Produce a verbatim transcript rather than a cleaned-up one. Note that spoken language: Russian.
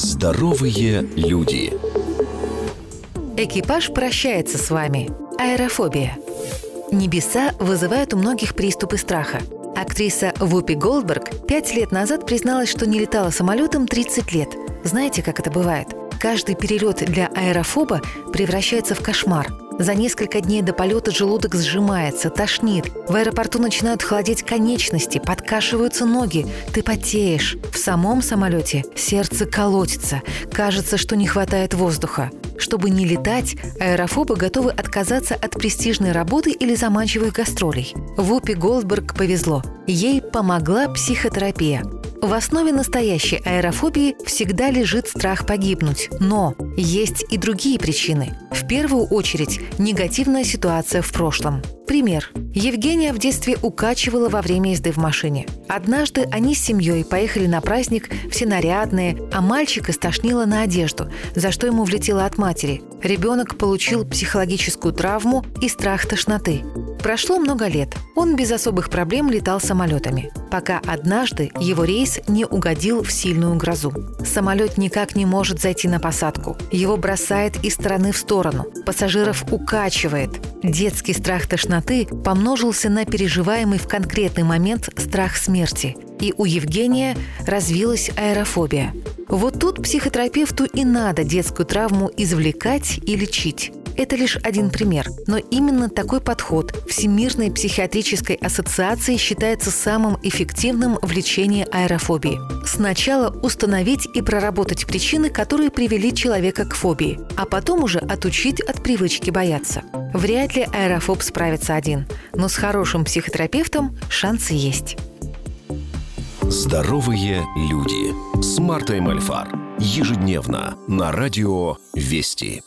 Здоровые люди. Экипаж прощается с вами. Аэрофобия. Небеса вызывают у многих приступы страха. Актриса Вупи Голдберг пять лет назад призналась, что не летала самолетом тридцать лет. Знаете, как это бывает? Каждый перелет для аэрофоба превращается в кошмар. За несколько дней до полета желудок сжимается, тошнит. В аэропорту начинают холодеть конечности, подкашиваются ноги, ты потеешь. В самом самолете сердце колотится, кажется, что не хватает воздуха. Чтобы не летать, аэрофобы готовы отказаться от престижной работы или заманчивых гастролей. Вупи Голдберг повезло. Ей помогла психотерапия. В основе настоящей аэрофобии всегда лежит страх погибнуть. Но есть и другие причины. В первую очередь, негативная ситуация в прошлом. Пример. Евгения в детстве укачивала во время езды в машине. Однажды они с семьей поехали на праздник, все нарядные, а мальчика стошнило на одежду, за что ему влетело от матери. Ребенок получил психологическую травму и страх тошноты. Прошло много лет. Он без особых проблем летал самолетами, пока однажды его рейс не угодил в сильную грозу. Самолет никак не может зайти на посадку. Его бросает из стороны в сторону. Пассажиров укачивает. Детский страх тошноты помножился на переживаемый в конкретный момент страх смерти. И у Евгения развилась аэрофобия. Вот тут психотерапевту и надо детскую травму извлекать и лечить. Это лишь один пример, но именно такой подход Всемирной психиатрической ассоциации считается самым эффективным в лечении аэрофобии. Сначала установить и проработать причины, которые привели человека к фобии, а потом уже отучить от привычки бояться. Вряд ли аэрофоб справится один, но с хорошим психотерапевтом шансы есть. Здоровые люди с Мартой Мальфар. Ежедневно на радио Вести.